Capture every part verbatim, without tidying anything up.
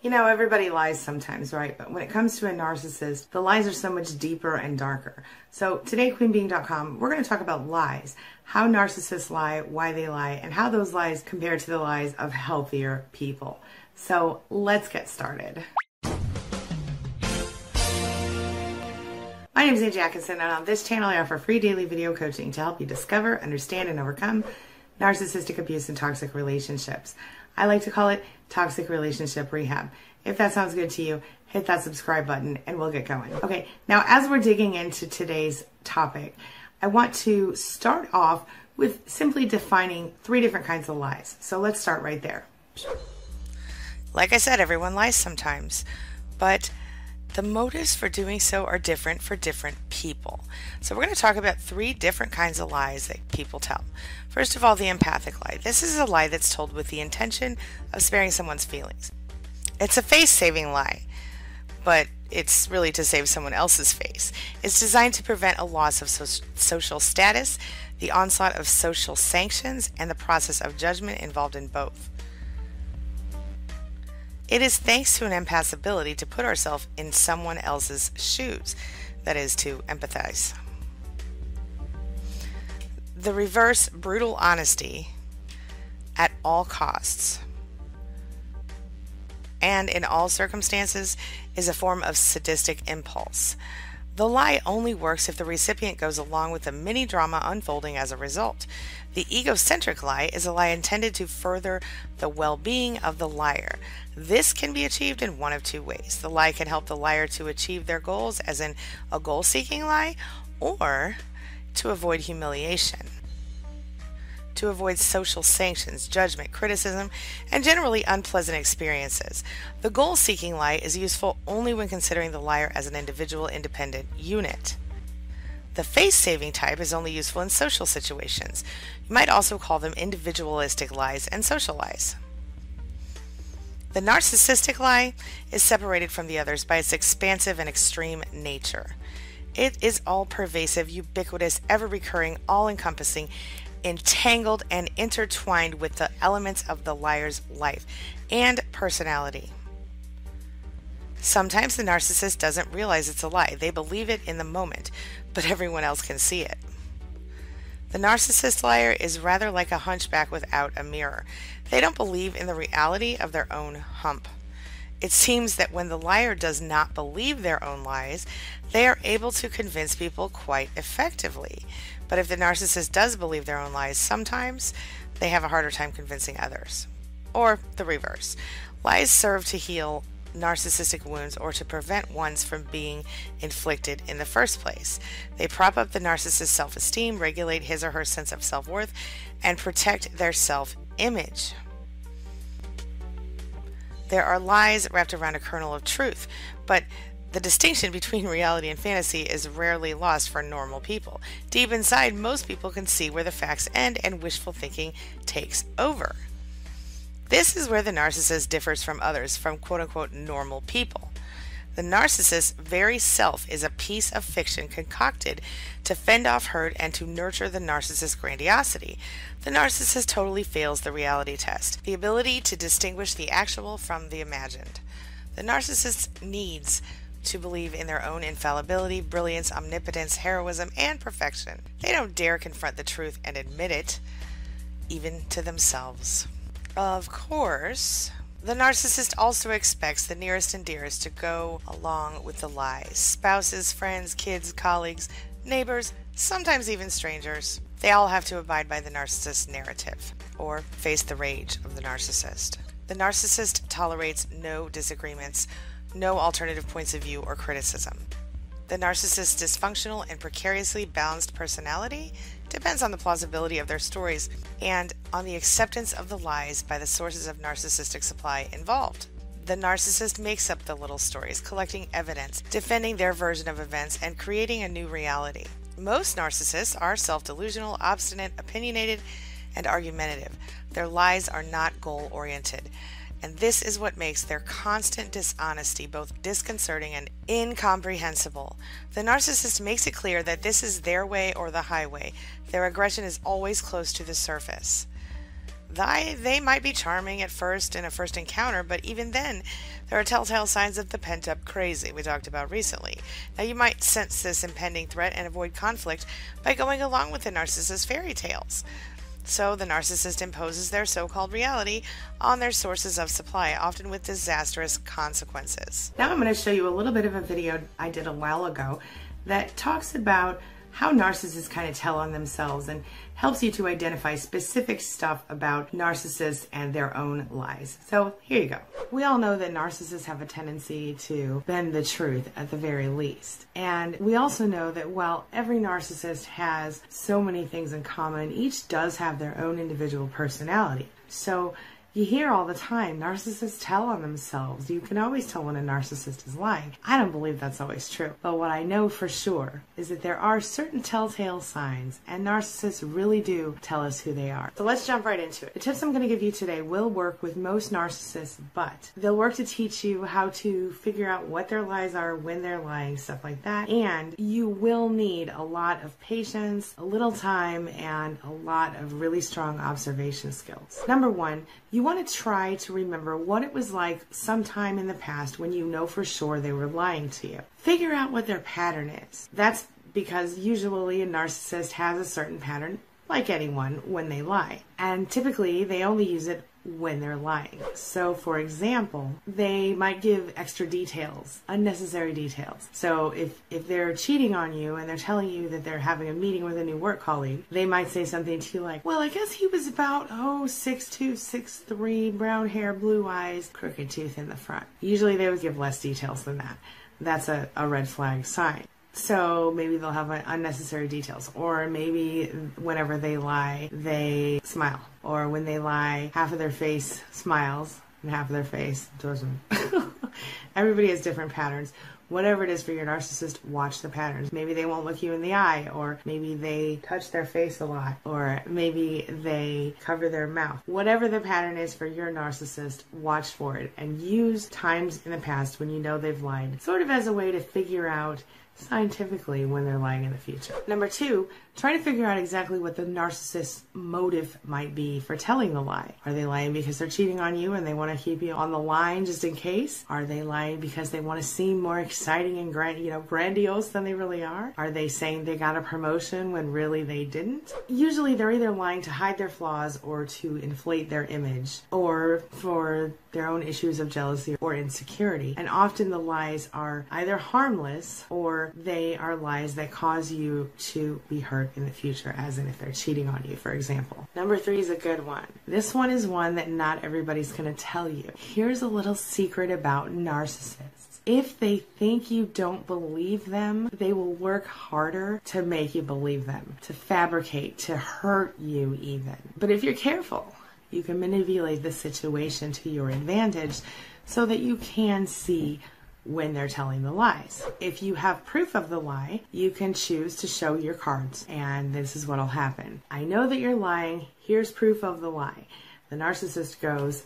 You know, everybody lies sometimes, right? But when it comes to a narcissist, the lies are so much deeper and darker. So today, Queen Being dot com, we're going to talk about lies, how narcissists lie, why they lie, and how those lies compare to the lies of healthier people. So let's get started. My name is Angie Atkinson, and on this channel, I offer free daily video coaching to help you discover, understand, and overcome narcissistic abuse and toxic relationships. I like to call it toxic relationship rehab. If that sounds good to you, hit that subscribe button and we'll get going. Okay, now as we're digging into today's topic, I want to start off with simply defining three different kinds of lies. So let's start right there. Like I said, everyone lies sometimes, but the motives for doing so are different for different people. So we're going to talk about three different kinds of lies that people tell. First of all, the empathic lie. This is a lie that's told with the intention of sparing someone's feelings. It's a face-saving lie, but it's really to save someone else's face. It's designed to prevent a loss of so social status, the onslaught of social sanctions, and the process of judgment involved in both. It is thanks to an empath's ability to put ourselves in someone else's shoes, that is, to empathize. The reverse, brutal honesty at all costs and in all circumstances, is a form of sadistic impulse. The lie only works if the recipient goes along with the mini drama unfolding as a result. The egocentric lie is a lie intended to further the well-being of the liar. This can be achieved in one of two ways. The lie can help the liar to achieve their goals, as in a goal-seeking lie, or to avoid humiliation, to avoid social sanctions, judgment, criticism, and generally unpleasant experiences. The goal-seeking lie is useful only when considering the liar as an individual independent unit. The face-saving type is only useful in social situations. You might also call them individualistic lies and social lies. The narcissistic lie is separated from the others by its expansive and extreme nature. It is all-pervasive, ubiquitous, ever-recurring, all-encompassing, entangled and intertwined with the elements of the liar's life and personality. Sometimes the narcissist doesn't realize it's a lie. They believe it in the moment, but everyone else can see it. The narcissist liar is rather like a hunchback without a mirror. They don't believe in the reality of their own hump. It seems that when the liar does not believe their own lies, they are able to convince people quite effectively. But if the narcissist does believe their own lies, sometimes they have a harder time convincing others. Or the reverse. Lies serve to heal narcissistic wounds or to prevent ones from being inflicted in the first place. They prop up the narcissist's self-esteem, regulate his or her sense of self-worth, and protect their self-image. There are lies wrapped around a kernel of truth, but the distinction between reality and fantasy is rarely lost for normal people. Deep inside, most people can see where the facts end and wishful thinking takes over. This is where the narcissist differs from others, from quote-unquote normal people. The narcissist's very self is a piece of fiction concocted to fend off hurt and to nurture the narcissist's grandiosity. The narcissist totally fails the reality test, the ability to distinguish the actual from the imagined. The narcissist needs to believe in their own infallibility, brilliance, omnipotence, heroism, and perfection. They don't dare confront the truth and admit it, even to themselves. Of course, the narcissist also expects the nearest and dearest to go along with the lies. Spouses, friends, kids, colleagues, neighbors, sometimes even strangers. They all have to abide by the narcissist's narrative or face the rage of the narcissist. The narcissist tolerates no disagreements, no alternative points of view or criticism. The narcissist's dysfunctional and precariously balanced personality depends on the plausibility of their stories and on the acceptance of the lies by the sources of narcissistic supply involved. The narcissist makes up the little stories, collecting evidence, defending their version of events, and creating a new reality. Most narcissists are self-delusional, obstinate, opinionated, and argumentative. Their lies are not goal-oriented. And this is what makes their constant dishonesty both disconcerting and incomprehensible. The narcissist makes it clear that this is their way or the highway. Their aggression is always close to the surface. They, they might be charming at first in a first encounter, but even then, there are telltale signs of the pent-up crazy we talked about recently. Now, you might sense this impending threat and avoid conflict by going along with the narcissist's fairy tales. So, the narcissist imposes their so-called reality on their sources of supply, often with disastrous consequences. Now, I'm going to show you a little bit of a video I did a while ago that talks about how narcissists kind of tell on themselves and helps you to identify specific stuff about narcissists and their own lies. So here you go. We all know that narcissists have a tendency to bend the truth at the very least. And we also know that while every narcissist has so many things in common, each does have their own individual personality. So you hear all the time, narcissists tell on themselves. You can always tell when a narcissist is lying. I don't believe that's always true. But what I know for sure is that there are certain telltale signs, and narcissists really do tell us who they are. So let's jump right into it. The tips I'm going to give you today will work with most narcissists, but they'll work to teach you how to figure out what their lies are, when they're lying, stuff like that. And you will need a lot of patience, a little time, and a lot of really strong observation skills. Number one, you You want to try to remember what it was like sometime in the past when you know for sure they were lying to you. Figure out what their pattern is. That's because usually a narcissist has a certain pattern, like anyone, when they lie. And typically they only use it when they're lying. So for example, they might give extra details, unnecessary details. So if, if they're cheating on you and they're telling you that they're having a meeting with a new work colleague, they might say something to you like, well, I guess he was about, oh, six two, six three, brown hair, blue eyes, crooked tooth in the front. Usually they would give less details than that. That's a, a red flag sign. So maybe they'll have unnecessary details, or maybe whenever they lie, they smile, or when they lie, half of their face smiles and half of their face doesn't. Everybody has different patterns. Whatever it is for your narcissist, watch the patterns. Maybe they won't look you in the eye, or maybe they touch their face a lot, or maybe they cover their mouth. Whatever the pattern is for your narcissist, watch for it and use times in the past when you know they've lied, sort of as a way to figure out scientifically when they're lying in the future. Number two, try to figure out exactly what the narcissist's motive might be for telling the lie. Are they lying because they're cheating on you and they want to keep you on the line just in case? Are they lying because they want to seem more exciting and grand, you know, grandiose than they really are? Are they saying they got a promotion when really they didn't? Usually they're either lying to hide their flaws or to inflate their image or for their own issues of jealousy or insecurity. And often the lies are either harmless or they are lies that cause you to be hurt in the future, as in if they're cheating on you, for example. Number three is a good one. This one is one that not everybody's going to tell you. Here's a little secret about narcissists. If they think you don't believe them, they will work harder to make you believe them, to fabricate, to hurt you even. But if you're careful, you can manipulate the situation to your advantage so that you can see when they're telling the lies. If you have proof of the lie, you can choose to show your cards, and this is what'll happen. I know that you're lying. Here's proof of the lie. The narcissist goes,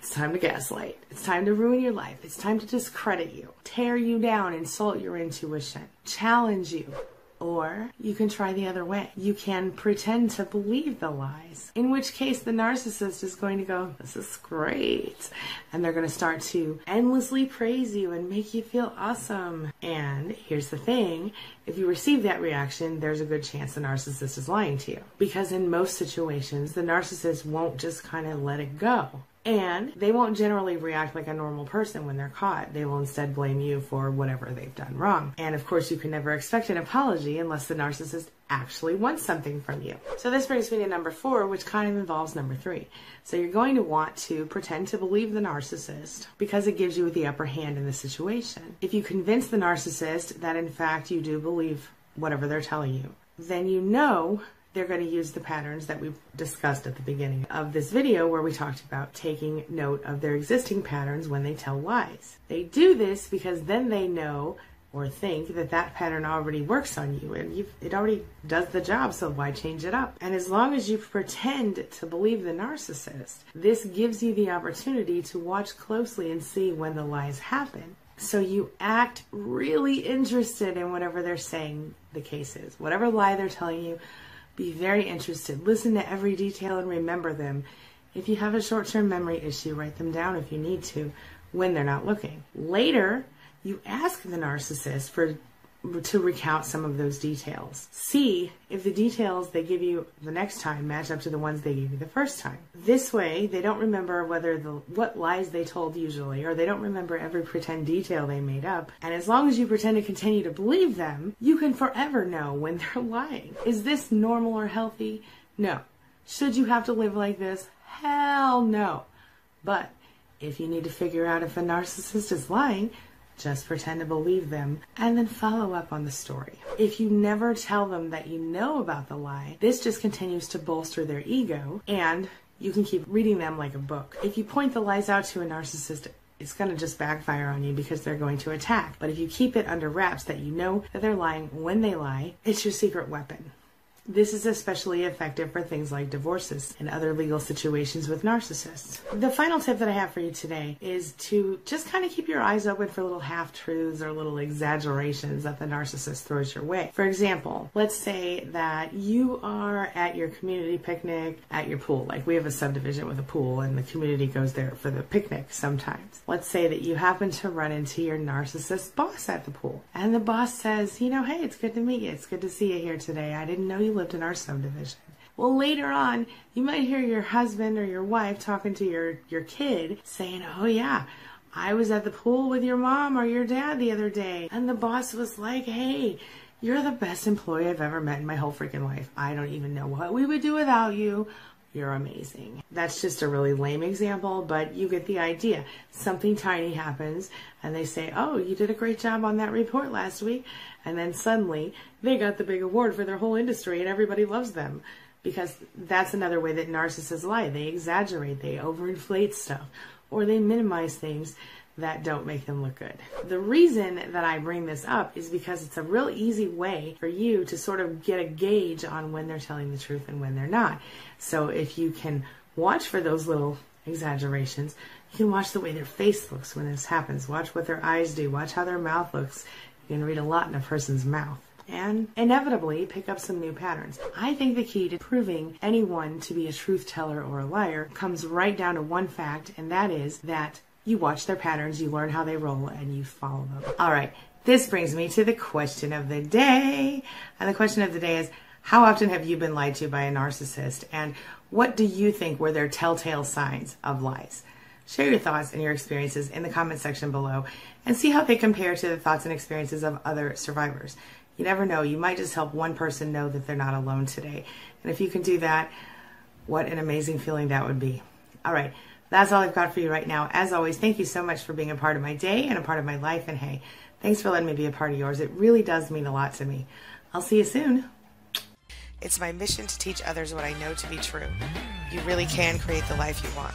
it's time to gaslight. It's time to ruin your life. It's time to discredit you, tear you down, insult your intuition, challenge you. Or you can try the other way. You can pretend to believe the lies, in which case the narcissist is going to go, this is great. And they're going to start to endlessly praise you and make you feel awesome. And here's the thing, if you receive that reaction, there's a good chance the narcissist is lying to you. Because in most situations, the narcissist won't just kind of let it go. And they won't generally react like a normal person when they're caught. They will instead blame you for whatever they've done wrong. And of course, you can never expect an apology unless the narcissist actually wants something from you. So this brings me to number four, which kind of involves number three. So you're going to want to pretend to believe the narcissist because it gives you the upper hand in the situation. If you convince the narcissist that in fact you do believe whatever they're telling you, then you know they're going to use the patterns that we discussed at the beginning of this video where we talked about taking note of their existing patterns when they tell lies. They do this because then they know or think that that pattern already works on you and you've, it already does the job, so why change it up? And as long as you pretend to believe the narcissist, this gives you the opportunity to watch closely and see when the lies happen. So you act really interested in whatever they're saying the case is. Whatever lie they're telling you, Be very interested. Listen to every detail and remember them. If you have a short-term memory issue, write them down if you need to when they're not looking. Later, you ask the narcissist for to recount some of those details. See if the details they give you the next time match up to the ones they gave you the first time. This way, they don't remember whether the what lies they told usually, or they don't remember every pretend detail they made up. And as long as you pretend to continue to believe them, you can forever know when they're lying. Is this normal or healthy? No. Should you have to live like this? Hell no. But if you need to figure out if a narcissist is lying, just pretend to believe them, and then follow up on the story. If you never tell them that you know about the lie, this just continues to bolster their ego, and you can keep reading them like a book. If you point the lies out to a narcissist, it's going to just backfire on you because they're going to attack. But if you keep it under wraps that you know that they're lying when they lie, it's your secret weapon. This is especially effective for things like divorces and other legal situations with narcissists. The final tip that I have for you today is to just kind of keep your eyes open for little half-truths or little exaggerations that the narcissist throws your way. For example, let's say that you are at your community picnic at your pool. Like, we have a subdivision with a pool and the community goes there for the picnic sometimes. Let's say that you happen to run into your narcissist boss at the pool, and the boss says, you know, hey, it's good to meet you. It's good to see you here today. I didn't know you lived in our subdivision. Well, later on, you might hear your husband or your wife talking to your, your kid saying, oh yeah, I was at the pool with your mom or your dad the other day, and the boss was like, hey, you're the best employee I've ever met in my whole freaking life. I don't even know what we would do without you. You're amazing. That's just a really lame example, but you get the idea. Something tiny happens and they say, oh, you did a great job on that report last week. And then suddenly they got the big award for their whole industry and everybody loves them, because that's another way that narcissists lie. They exaggerate, they overinflate stuff, or they minimize things that don't make them look good. The reason that I bring this up is because it's a real easy way for you to sort of get a gauge on when they're telling the truth and when they're not. So if you can watch for those little exaggerations, you can watch the way their face looks when this happens. Watch what their eyes do. Watch how their mouth looks. You can read a lot in a person's mouth, and inevitably pick up some new patterns. I think the key to proving anyone to be a truth teller or a liar comes right down to one fact, and that is that you watch their patterns, you learn how they roll, and you follow them. All right, this brings me to the question of the day. And the question of the day is, how often have you been lied to by a narcissist? And what do you think were their telltale signs of lies? Share your thoughts and your experiences in the comment section below and see how they compare to the thoughts and experiences of other survivors. You never know, you might just help one person know that they're not alone today. And if you can do that, what an amazing feeling that would be. All right. That's all I've got for you right now. As always, thank you so much for being a part of my day and a part of my life. And hey, thanks for letting me be a part of yours. It really does mean a lot to me. I'll see you soon. It's my mission to teach others what I know to be true. You really can create the life you want.